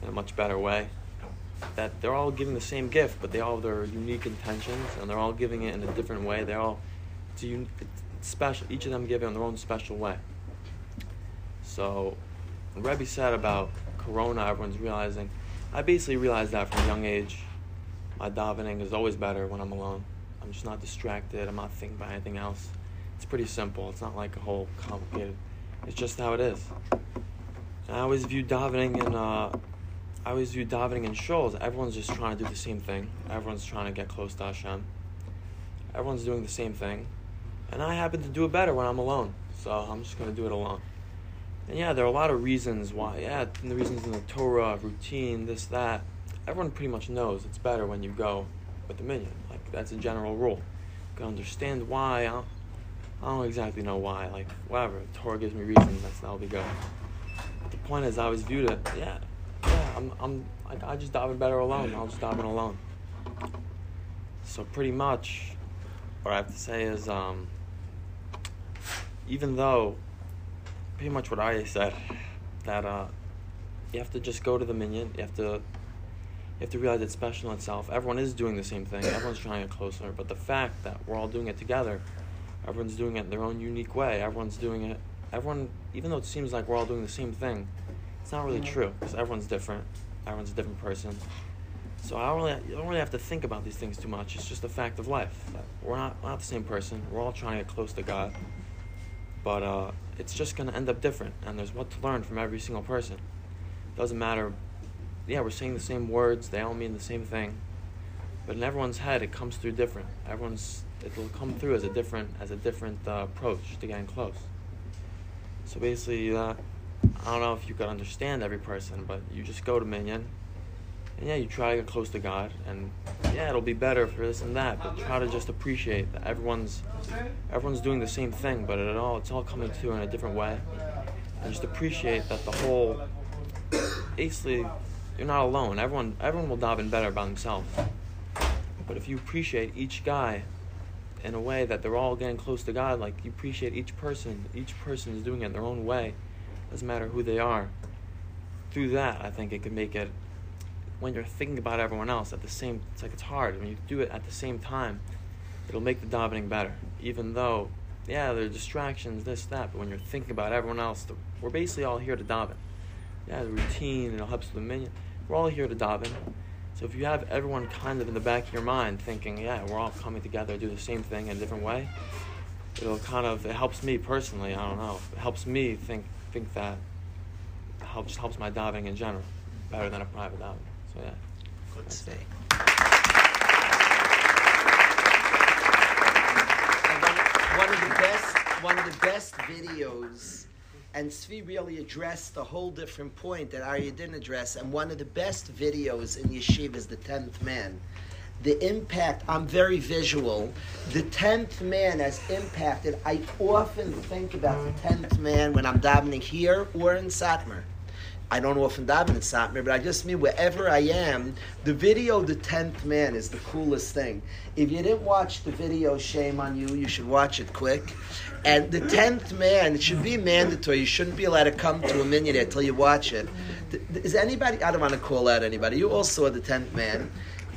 in a much better way, that they're all giving the same gift, but they all have their unique intentions, and they're all giving it in a different way. They're all, it's, a un- it's special, each of them giving it in their own special way. So, what Rebbe said about Corona, everyone's realizing. I basically realized that from a young age. My davening is always better when I'm alone. I'm just not distracted. I'm not thinking about anything else. It's pretty simple. It's not like a whole complicated. It's just how it is. And I always viewed davening in, uh, I always view davening in shuls. Everyone's just trying to do the same thing. Everyone's trying to get close to Hashem. Everyone's doing the same thing. And I happen to do it better when I'm alone. So I'm just going to do it alone. And yeah, there are a lot of reasons why. Yeah, the reasons in the Torah, routine, this, that. Everyone pretty much knows it's better when you go with the minyan. Like, that's a general rule. You can understand why. I don't, I don't exactly know why. Like, whatever. The Torah gives me reasons. That's that'll be good. But the point is, I always viewed it. Yeah, yeah. I'm, I'm. Like, I just daven better alone. I'll just daven alone. So pretty much, what I have to say is, um, even though. Pretty much what I said, that uh, you have to just go to the minyan. You have to, you have to realize it's special in itself. Everyone is doing the same thing. Everyone's trying to get closer. But the fact that we're all doing it together, everyone's doing it in their own unique way. Everyone's doing it. Everyone, even though it seems like we're all doing the same thing, it's not really true because everyone's different. Everyone's a different person. So I don't really, you don't really have to think about these things too much. It's just a fact of life. We're not, we're not the same person. We're all trying to get close to God. But uh, it's just going to end up different. And there's what to learn from every single person. It doesn't matter. Yeah, we're saying the same words. They all mean the same thing. But in everyone's head, it comes through different. Everyone's It'll come through as a different as a different uh, approach to getting close. So basically, uh, I don't know if you could understand every person, but you just go to Minyan. And yeah, you try to get close to God. And yeah, it'll be better for this and that. But try to just appreciate that everyone's everyone's doing the same thing, but it all it's all coming to in a different way. And just appreciate that the whole, basically, you're not alone. Everyone everyone will daven better by themselves. But if you appreciate each guy in a way that they're all getting close to God, like you appreciate each person, each person is doing it in their own way. Doesn't matter who they are. Through that, I think it can make it. When you're thinking about everyone else at the same, it's like it's hard. When you do it at the same time, it'll make the davening better. Even though, yeah, there are distractions, this, that, but when you're thinking about everyone else, the, we're basically all here to daven. Yeah, the routine, it helps with the minyan. We're all here to daven. So if you have everyone kind of in the back of your mind thinking, yeah, we're all coming together to do the same thing in a different way, it'll kind of, it helps me personally, I don't know, it helps me think, think that, it helps, helps my davening in general, better than a private davening. Yeah. Good stay. One, one of the best, one of the best videos, and Svi really addressed a whole different point that Aryeh didn't address. And one of the best videos in yeshiva is the tenth man. The impact, I'm very visual. The tenth man has impacted. I often think about the tenth man when I'm davening here or in Satmar. I don't often daven in Satmar, but I just mean wherever I am, the video, The tenth Man, is the coolest thing. If you didn't watch the video, shame on you. You should watch it quick. And The tenth Man, it should be mandatory. You shouldn't be allowed to come to a minyan until you watch it. Is anybody, I don't want to call out anybody, you all saw The tenth Man.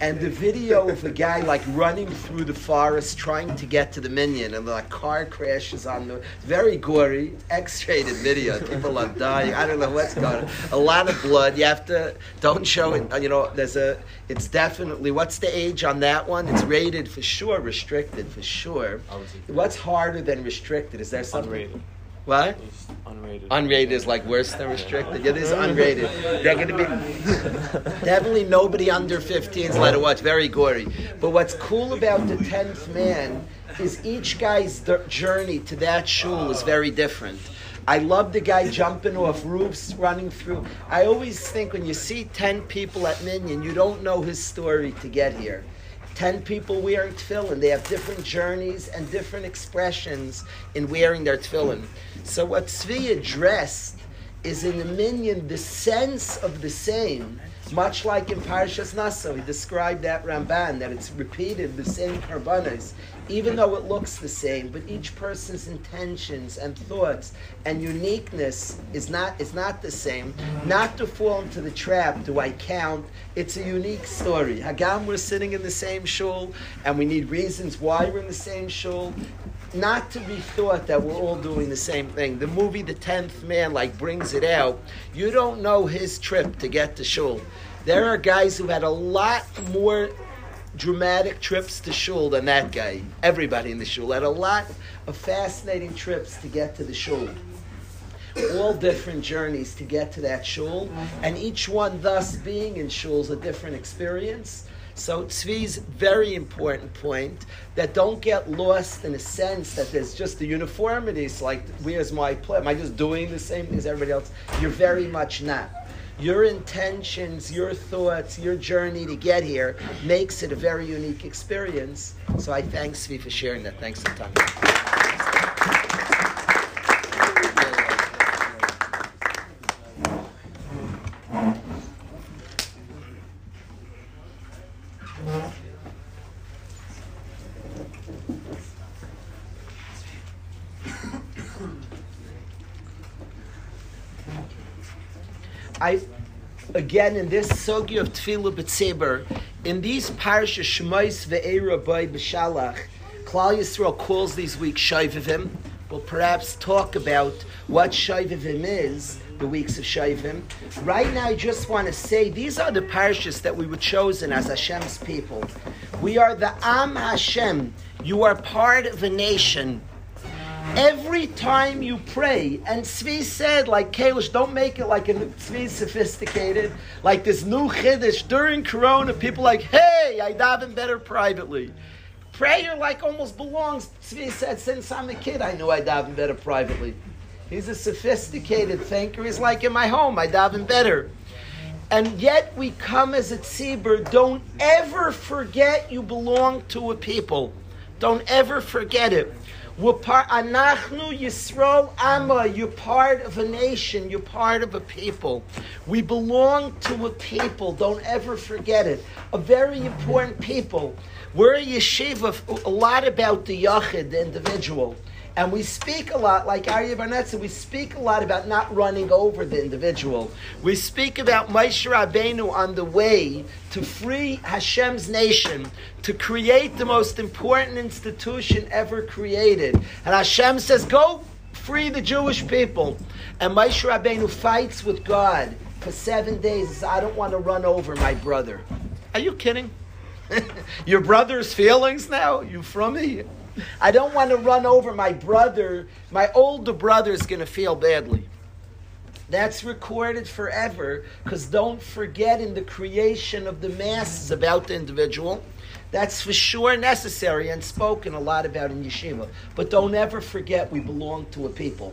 And the video of a guy like running through the forest trying to get to the minyan, and the car crashes on the, very gory, X-rated video. People are dying. I don't know what's going on. A lot of blood. You have to, don't show it. You know, there's a, it's definitely, what's the age on that one? It's rated for sure, restricted for sure. What's harder than restricted? Is there something? Unrated. What? Unrated. Unrated is like worse than restricted. It is unrated. They're going to be definitely nobody under fifteen is allowed to watch. Very gory. But what's cool about The tenth Man is each guy's journey to that shul is very different. I love the guy jumping off roofs, running through. I always think when you see ten people at minyan, you don't know his story to get here. Ten people wearing tefillin. They have different journeys and different expressions in wearing their tefillin. So what Tzvi addressed is in the minyan, the sense of the same, much like in Parshas Naso. He described that Ramban, that it's repeated, the same karbanos, even though it looks the same, but each person's intentions and thoughts and uniqueness is not, is not the same. Not to fall into the trap, do I count? It's a unique story. Hagam, we're sitting in the same shul, and we need reasons why we're in the same shul. Not to be thought that we're all doing the same thing. The movie The tenth Man like brings it out. You don't know his trip to get to shul. There are guys who had a lot more dramatic trips to shul than that guy. Everybody in the shul had a lot of fascinating trips to get to the shul. all different journeys to get to that shul, and each one thus being in shul's a different experience. So Tzvi's very important point, that don't get lost in a sense that there's just the uniformities, like, where's my play? Am I just doing the same thing as everybody else? You're very much not. Your intentions, your thoughts, your journey to get here makes it a very unique experience. So I thank Tzvi for sharing that. Thanks for talking. I, again, in this sugya of tefillah b'tzibur, in these parashas Shmois ve'era by b'shalach, Klal Yisrael calls these weeks shayvivim. We'll perhaps talk about what shayvivim is, the weeks of shayvivim. Right now, I just want to say these are the parashas that we were chosen as Hashem's people. We are the Am Hashem. You are part of a nation. Every time you pray, and Tzvi said, like Kalish, don't make it like a Tzvi's sophisticated, like this new Kiddush during Corona, people like, hey, I daven better privately. Prayer like almost belongs, Tzvi said, since I'm a kid, I knew I daven better privately. He's a sophisticated thinker. He's like, in my home, I daven better. And yet we come as a tzibur, don't ever forget you belong to a people. Don't ever forget it. We're part, Anachnu Yisrael Amma, you're part of a nation, you're part of a people. We belong to a people, don't ever forget it. A very important people. We're a yeshiva, a lot about the Yachid, the individual. And we speak a lot, like Aryeh Barnett said, we speak a lot about not running over the individual. We speak about Moshe Rabbeinu on the way to free Hashem's nation, to create the most important institution ever created. And Hashem says, go free the Jewish people. And Moshe Rabbeinu fights with God for seven days and says, I don't want to run over my brother. Are you kidding? Your brother's feelings now? You from me? I don't want to run over my brother. My older brother is going to feel badly. That's recorded forever, because don't forget in the creation of the masses about the individual. That's for sure necessary and spoken a lot about in yeshiva. But don't ever forget we belong to a people.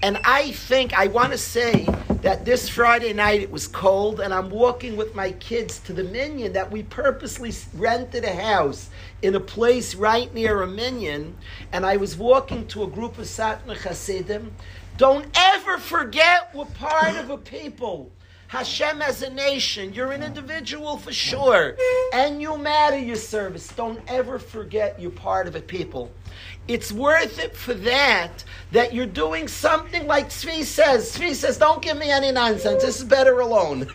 And I think, I want to say that this Friday night it was cold, and I'm walking with my kids to the Minyan that we purposely rented a house in a place right near a Minyan, and I was walking to a group of Satmar Hasidim. Don't ever forget we're part of a people. Hashem as a nation, you're an individual for sure, and you matter your service. Don't ever forget you're part of a people. It's worth it for that, that you're doing something like Tzvi says. Tzvi says, don't give me any nonsense. This is better alone.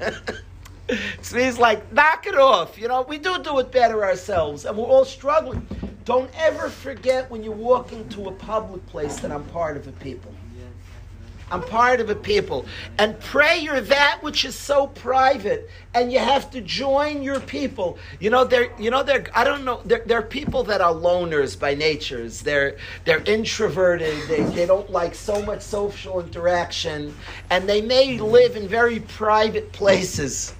Tzvi's like, knock it off. You know, we do do it better ourselves, and we're all struggling. Don't ever forget when you're walking to a public place that I'm part of a people. I'm part of a people. And prayer, that which is so private, and you have to join your people. You know, they're, you know, they're, I don't know, they're, they're people that are loners by natures. They're, they're introverted. They, they don't like so much social interaction. And they may live in very private places.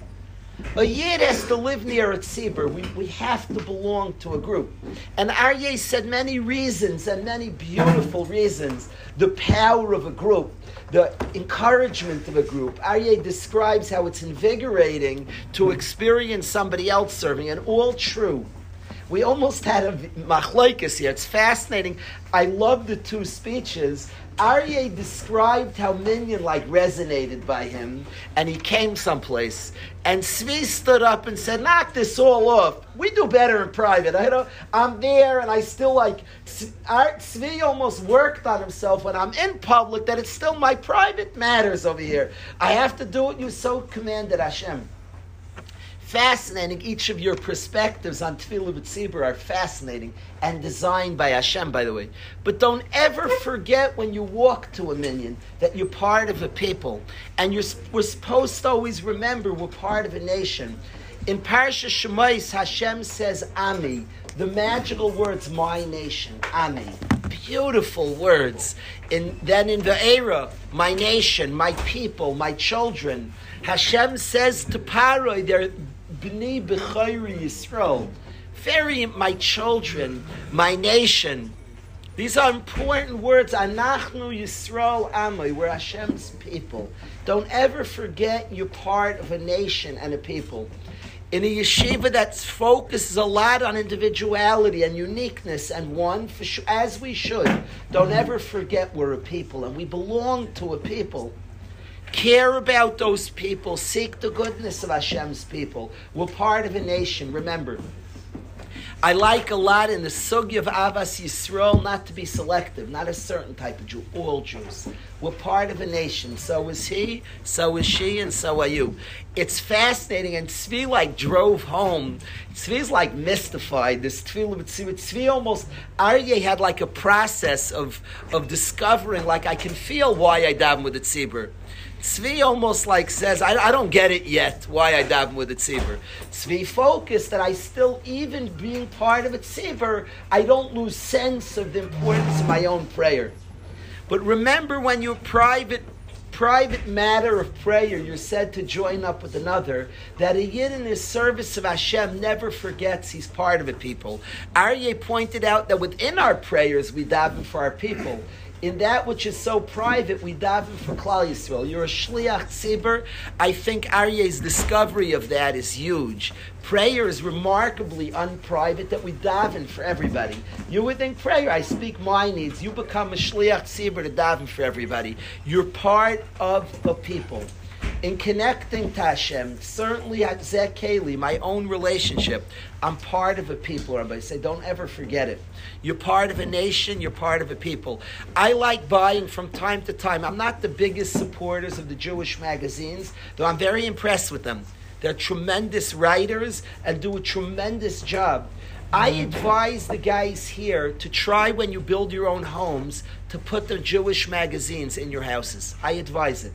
A yid has to live near a tzibur. We, we have to belong to a group. And Aryeh said many reasons, and many beautiful reasons, the power of a group, the encouragement of a group. Aryeh describes how it's invigorating to experience somebody else serving, and all true. We almost had a machlokes here. It's fascinating. I love the two speeches. Aryeh described how Minyan like resonated by him, and he came someplace. And Tzvi stood up and said, knock this all off. We do better in private. I don't, I'm there, and I still like... Tzvi almost worked on himself when I'm in public, that it's still my private matters over here. I have to do what you so commanded, Hashem. Fascinating. Each of your perspectives on tefillah b'tzibur are fascinating and designed by Hashem, by the way. But don't ever forget when you walk to a minyan that you're part of a people. And you're, we're supposed to always remember we're part of a nation. In Parashas Shemais, Hashem says, Ami. The magical words, my nation, Ami. beautiful words. And then in the era, my nation, my people, my children, Hashem says to Paroi, they're B'ni B'chayri Yisrael. Very, my children, my nation. These are important words. Anachnu Yisrael Amoi. We're Hashem's people. Don't ever forget you're part of a nation and a people. In a yeshiva that focuses a lot on individuality and uniqueness and one, for sure, as we should, don't ever forget we're a people and we belong to a people. Care about those people. Seek the goodness of Hashem's people. We're part of a nation. Remember, I like a lot in the sugya of Avas Yisrael not to be selective, not a certain type of Jew, all Jews. We're part of a nation. So is he, so is she, and so are you. It's fascinating, and Tzvi like drove home. Tzvi's like mystified. This tefillah b'tzibur, Tzvi almost, Aryeh had like a process of, of discovering, like I can feel why I daven with the tzibur. Tzvi almost like says, I, I don't get it yet, why I daven with a tzibur. Tzvi focused that I still, even being part of a tzibur, I don't lose sense of the importance of my own prayer. But remember when your private, private matter of prayer, you're said to join up with another, that a Yid in his service of Hashem never forgets he's part of a people. Aryeh pointed out that within our prayers, we daven for our people. In that which is so private, we daven for Klal Yisrael. You're a shliach tzibur. I think Aryeh's discovery of that is huge. Prayer is remarkably unprivate, that we daven for everybody. You would think prayer, I speak my needs. You become a shliach tzibur to daven for everybody. You're part of the people. In connecting to Hashem, certainly at Zekeli, my own relationship, I'm part of a people. Everybody say, don't ever forget it. You're part of a nation, you're part of a people. I like buying from time to time. I'm not the biggest supporters of the Jewish magazines, though I'm very impressed with them. They're tremendous writers and do a tremendous job. I advise the guys here to try, when you build your own homes, to put the Jewish magazines in your houses. I advise it.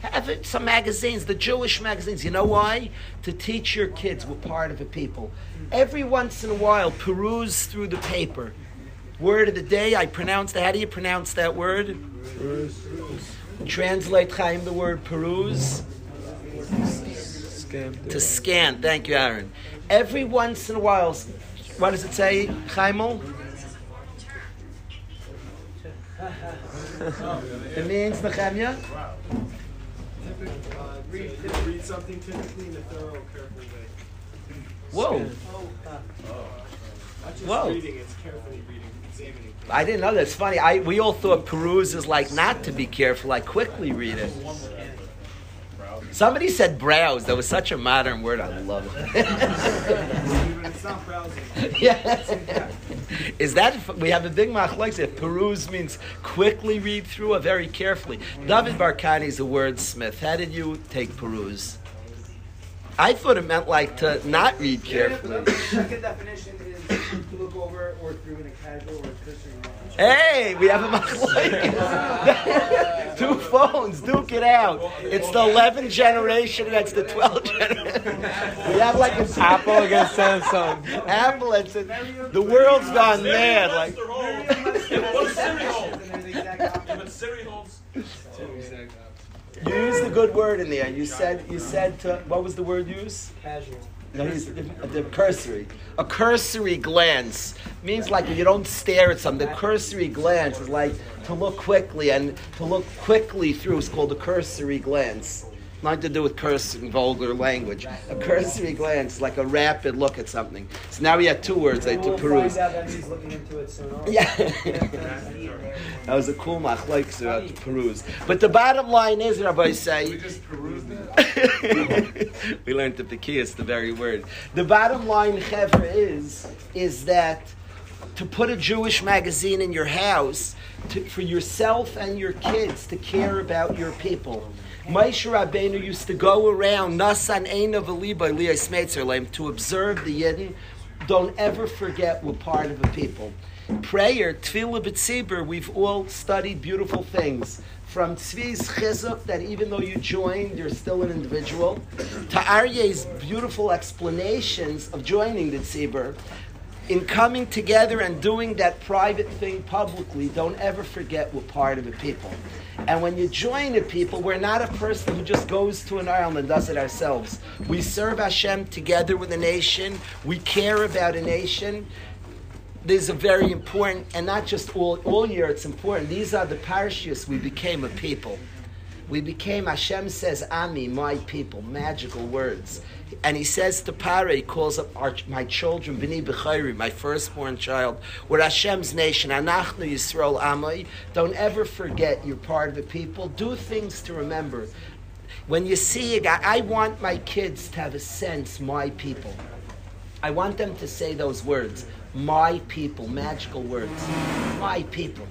Have it, some magazines, the Jewish magazines. You know why? To teach your kids we're part of a people. Every once in a while, peruse through the paper. Word of the day, I pronounce that. How do you pronounce that word? Peruse. Translate, Chaim, the word peruse. Scan. To scan. Thank you, Aaron. Every once in a while, what does it say, Chaimel? It means, Nechemia? Uh, read, read something typically in a thorough, careful way. Whoa. Oh, uh, not just Whoa. reading, it's carefully reading, examining. I didn't know that. It's funny. I, we all thought peruse is like not to be careful, like quickly read it. Somebody said browse. That was such a modern word. I love it. It's not browsing. Yeah. Is that, we have a big machlokes that peruse means quickly read through or very carefully. David Barkani is a wordsmith. How did you take peruse? I thought it meant like to not read carefully. The second definition is to look over or through in a casual or cursory way. Hey, we have a machlokes. Two phones, duke it out. It's the eleventh generation, that's the twelfth generation. We have like an Apple against Samsung. Apple, it's a, the world's gone mad. Like, you used a good word in there. You said, you said to, what was the word used? Casual. No, he's the, the cursory. A cursory glance means like you don't stare at something. The cursory glance is like to look quickly, and to look quickly through is called a cursory glance. Nothing to do with curse and vulgar language. A cursory glance, like a rapid look at something. So now we have two words that to peruse. Yeah, that was a cool machlokes about to peruse. But the bottom line is, Rabbi say, we just perused it. We learned that the key is the very word. The bottom line, Chevra, is is that to put a Jewish magazine in your house to, for yourself and your kids to care about your people. Moshe Rabbeinu used to go around Nasan Einav Aliba Elias Smetzerleim to observe the Yidden. Don't ever forget we're part of a people. Prayer, tefillah b'tzibur, we've all studied beautiful things. From Tzvi's chizuk, that even though you joined, you're still an individual, to Aryeh's beautiful explanations of joining the tzibur, in coming together and doing that private thing publicly, don't ever forget we're part of a people. And when you join a people, we're not a person who just goes to an island and does it ourselves. We serve Hashem together with a nation. We care about a nation. These are very important, and not just all, all year, it's important. These are the parashiyos. We became a people. We became, Hashem says, Ami, my people, magical words. And he says to Pare, he calls up our, my children, B'ni B'chayri, my firstborn child. We're Hashem's nation. Anachnu Yisrael Amai. Don't ever forget you're part of the people. Do things to remember. When you see a guy, I want my kids to have a sense, my people. I want them to say those words, my people, magical words, my people.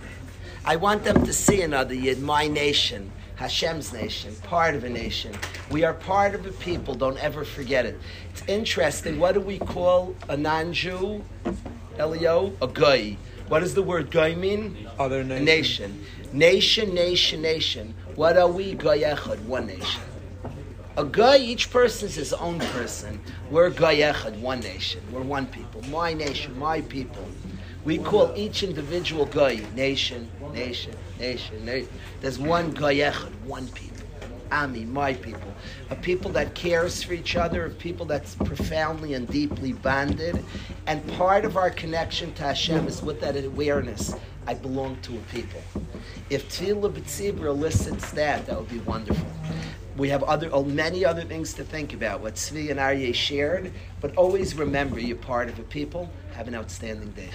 I want them to see another Yid, my nation. Hashem's nation, part of a nation. We are part of a people, don't ever forget it. It's interesting, what do we call a non-Jew, Elio? A goy. What does the word goy mean? Other nation. Nation, nation, nation, nation. What are we? Goy echad, one nation. A goy, each person is his own person. We're goy echad, one nation. We're one people. My nation, my people. We call each individual goy, nation, nation, nation, nation. There's one goy echad, one people. Ami, my people. A people that cares for each other, a people that's profoundly and deeply bonded. And part of our connection to Hashem is with that awareness. I belong to a people. If tefillah b'tzibur elicits that, that would be wonderful. We have other, oh, many other things to think about, what Svi and Aryeh shared, but always remember you're part of a people. Have an outstanding day.